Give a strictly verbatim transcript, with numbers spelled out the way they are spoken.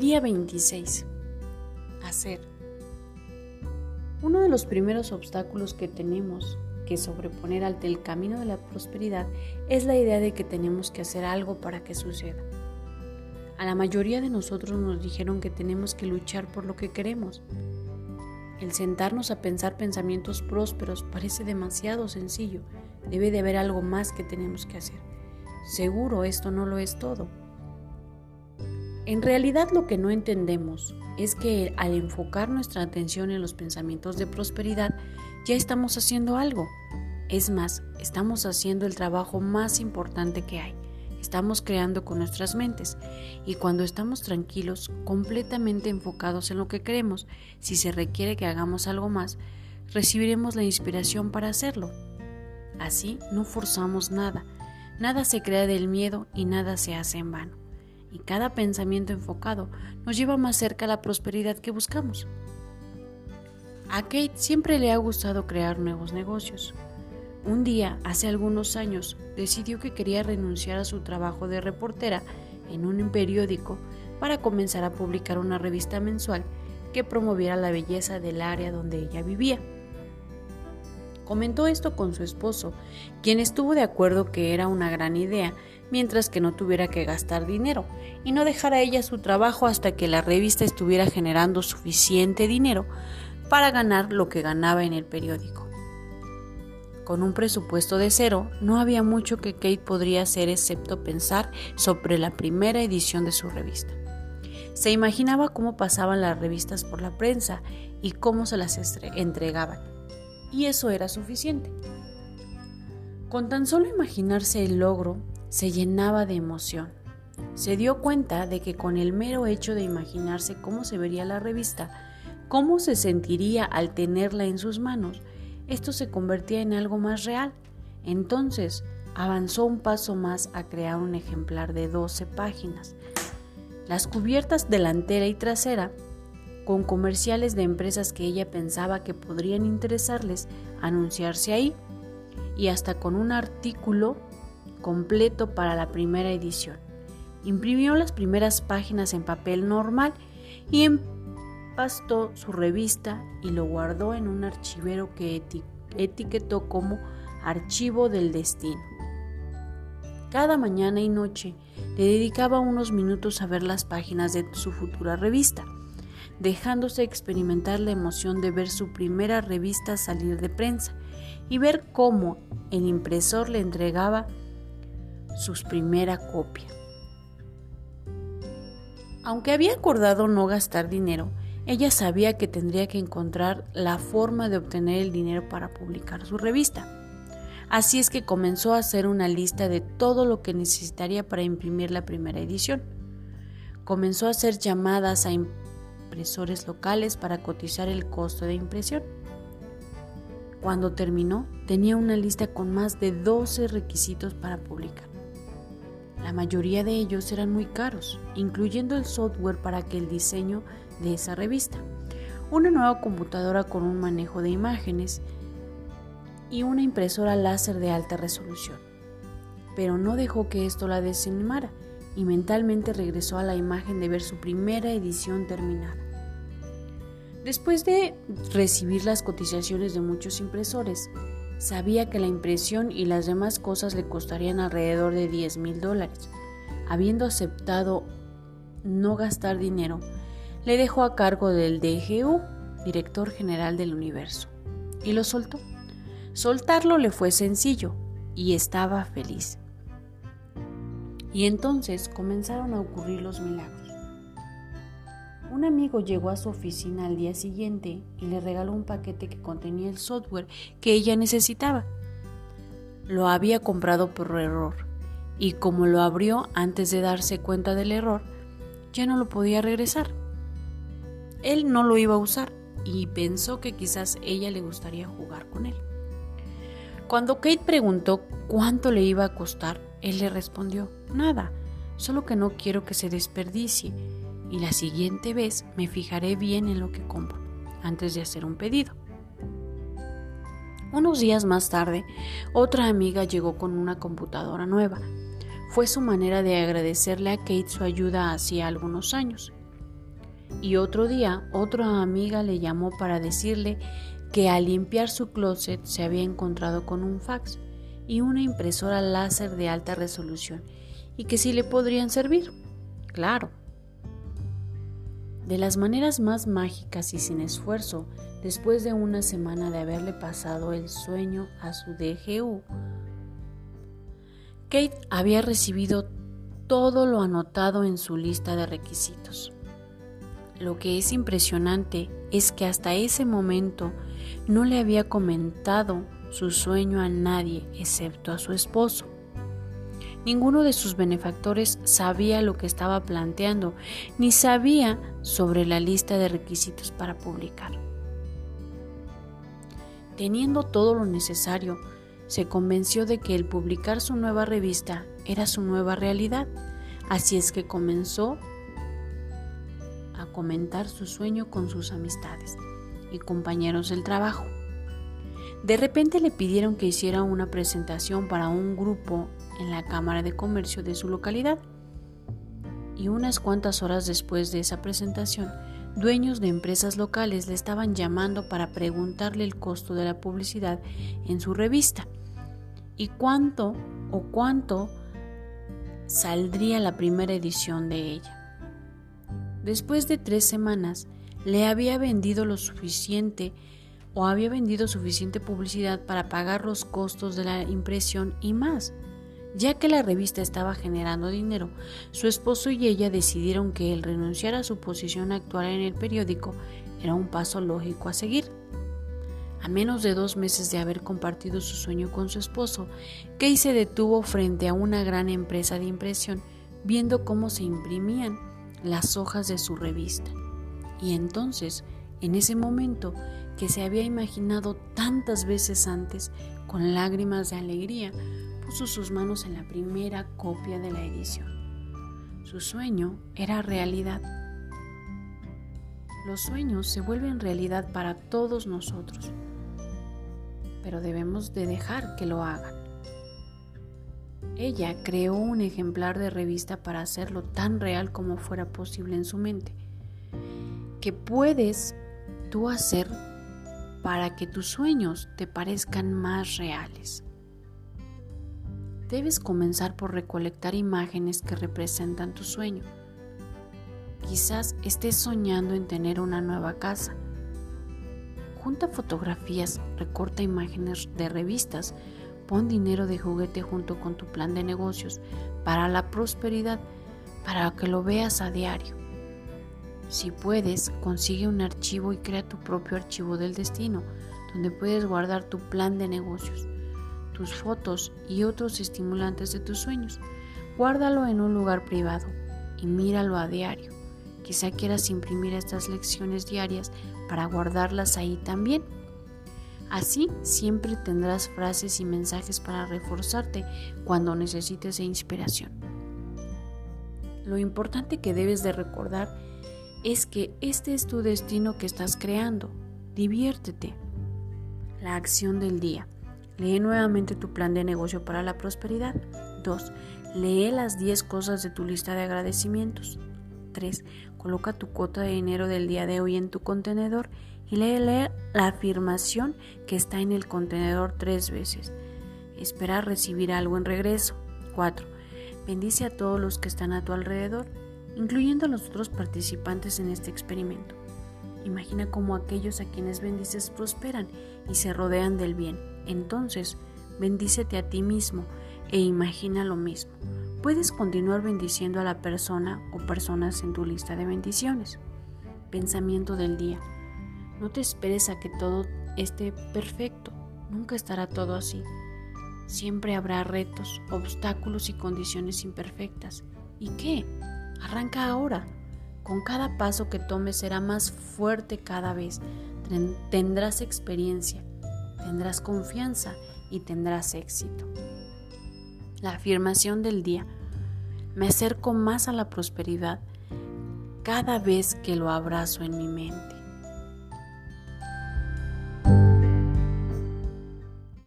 Día veintiséis. Hacer. Uno de los primeros obstáculos que tenemos que sobreponer ante el camino de la prosperidad es la idea de que tenemos que hacer algo para que suceda. A la mayoría de nosotros nos dijeron que tenemos que luchar por lo que queremos. El sentarnos a pensar pensamientos prósperos parece demasiado sencillo. Debe de haber algo más que tenemos que hacer. Seguro esto no lo es todo. En realidad lo que no entendemos es que al enfocar nuestra atención en los pensamientos de prosperidad, ya estamos haciendo algo. Es más, estamos haciendo el trabajo más importante que hay. Estamos creando con nuestras mentes. Y cuando estamos tranquilos, completamente enfocados en lo que queremos, si se requiere que hagamos algo más, recibiremos la inspiración para hacerlo. Así no forzamos nada. Nada se crea del miedo y nada se hace en vano. Y cada pensamiento enfocado nos lleva más cerca a la prosperidad que buscamos. A Kate siempre le ha gustado crear nuevos negocios. Un día, hace algunos años, decidió que quería renunciar a su trabajo de reportera en un periódico para comenzar a publicar una revista mensual que promoviera la belleza del área donde ella vivía. Comentó esto con su esposo, quien estuvo de acuerdo que era una gran idea, mientras que no tuviera que gastar dinero y no dejara ella su trabajo hasta que la revista estuviera generando suficiente dinero para ganar lo que ganaba en el periódico. Con un presupuesto de cero, no había mucho que Kate podría hacer excepto pensar sobre la primera edición de su revista. Se imaginaba cómo pasaban las revistas por la prensa y cómo se las estre- entregaban. Y eso era suficiente. Con tan solo imaginarse el logro, se llenaba de emoción. Se dio cuenta de que con el mero hecho de imaginarse cómo se vería la revista, cómo se sentiría al tenerla en sus manos, esto se convertía en algo más real. Entonces, avanzó un paso más a crear un ejemplar de doce páginas. Las cubiertas delantera y trasera con comerciales de empresas que ella pensaba que podrían interesarles anunciarse ahí, y hasta con un artículo completo para la primera edición. Imprimió las primeras páginas en papel normal y empastó su revista y lo guardó en un archivero que eti- etiquetó como Archivo del Destino. Cada mañana y noche le dedicaba unos minutos a ver las páginas de su futura revista, dejándose experimentar la emoción de ver su primera revista salir de prensa y ver cómo el impresor le entregaba su primera copia. Aunque había acordado no gastar dinero, ella sabía que tendría que encontrar la forma de obtener el dinero para publicar su revista. Así es que comenzó a hacer una lista de todo lo que necesitaría para imprimir la primera edición. Comenzó a hacer llamadas a imprimir impresores locales para cotizar el costo de impresión. Cuando terminó, tenía una lista con más de doce requisitos para publicar. La mayoría de ellos eran muy caros, incluyendo el software para que el diseño de esa revista, una nueva computadora con un manejo de imágenes y una impresora láser de alta resolución. Pero no dejó que esto la desanimara, y mentalmente regresó a la imagen de ver su primera edición terminada. Después de recibir las cotizaciones de muchos impresores, sabía que la impresión y las demás cosas le costarían alrededor de diez mil dólares. Habiendo aceptado no gastar dinero, le dejó a cargo del D G U, Director General del Universo, y lo soltó. Soltarlo le fue sencillo y estaba feliz. Y entonces comenzaron a ocurrir los milagros. Un amigo llegó a su oficina al día siguiente y le regaló un paquete que contenía el software que ella necesitaba. Lo había comprado por error, y como lo abrió antes de darse cuenta del error, ya no lo podía regresar. Él no lo iba a usar y pensó que quizás ella le gustaría jugar con él. Cuando Kate preguntó cuánto le iba a costar, él le respondió: nada, solo que no quiero que se desperdicie y la siguiente vez me fijaré bien en lo que compro antes de hacer un pedido. Unos días más tarde, otra amiga llegó con una computadora nueva. Fue su manera de agradecerle a Kate su ayuda hacía algunos años. Y otro día, otra amiga le llamó para decirle que al limpiar su closet se había encontrado con un fax y una impresora láser de alta resolución y que sí le podrían servir. Claro. De las maneras más mágicas y sin esfuerzo, después de una semana de haberle pasado el sueño a su D G U, Kate había recibido todo lo anotado en su lista de requisitos. Lo que es impresionante es que hasta ese momento no le había comentado su sueño a nadie excepto a su esposo. Ninguno de sus benefactores sabía lo que estaba planteando, ni sabía sobre la lista de requisitos para publicar. Teniendo todo lo necesario, se convenció de que el publicar su nueva revista era su nueva realidad, así es que comenzó a comentar su sueño con sus amistades y compañeros del trabajo. De repente le pidieron que hiciera una presentación para un grupo en la Cámara de Comercio de su localidad. Y unas cuantas horas después de esa presentación, dueños de empresas locales le estaban llamando para preguntarle el costo de la publicidad en su revista y cuánto o cuánto saldría la primera edición de ella. Después de tres semanas, le había vendido lo suficiente o había vendido suficiente publicidad para pagar los costos de la impresión y más. Ya que la revista estaba generando dinero, su esposo y ella decidieron que el renunciar a su posición actual en el periódico era un paso lógico a seguir. A menos de dos meses de haber compartido su sueño con su esposo, Kay se detuvo frente a una gran empresa de impresión, viendo cómo se imprimían las hojas de su revista. Y entonces, en ese momento que se había imaginado tantas veces antes, con lágrimas de alegría, puso sus manos en la primera copia de la edición. Su sueño era realidad. Los sueños se vuelven realidad para todos nosotros, pero debemos de dejar que lo hagan. Ella creó un ejemplar de revista para hacerlo tan real como fuera posible en su mente. ¿Qué puedes tú hacer para que tus sueños te parezcan más reales? Debes comenzar por recolectar imágenes que representan tu sueño. Quizás estés soñando en tener una nueva casa. Junta fotografías, recorta imágenes de revistas, pon dinero de juguete junto con tu plan de negocios para la prosperidad, para que lo veas a diario. Si puedes, consigue un archivo y crea tu propio archivo del destino, donde puedes guardar tu plan de negocios, tus fotos y otros estimulantes de tus sueños. Guárdalo en un lugar privado y míralo a diario. Quizá quieras imprimir estas lecciones diarias para guardarlas ahí también. Así siempre tendrás frases y mensajes para reforzarte cuando necesites inspiración. Lo importante que debes de recordar es que este es tu destino que estás creando. Diviértete. La acción del día. Lee nuevamente tu plan de negocio para la prosperidad. dos. Lee las diez cosas de tu lista de agradecimientos. tres. Coloca tu cuota de dinero del día de hoy en tu contenedor y lee, lee la afirmación que está en el contenedor tres veces. Espera recibir algo en regreso. cuatro. Bendice a todos los que están a tu alrededor, incluyendo a los otros participantes en este experimento. Imagina cómo aquellos a quienes bendices prosperan y se rodean del bien. Entonces, bendícete a ti mismo e imagina lo mismo. Puedes continuar bendiciendo a la persona o personas en tu lista de bendiciones. Pensamiento del día. No te esperes a que todo esté perfecto. Nunca estará todo así. Siempre habrá retos, obstáculos y condiciones imperfectas. ¿Y qué? Arranca ahora. Con cada paso que tomes será más fuerte cada vez. Tendrás experiencia, tendrás confianza y tendrás éxito. La afirmación del día. Me acerco más a la prosperidad cada vez que lo abrazo en mi mente.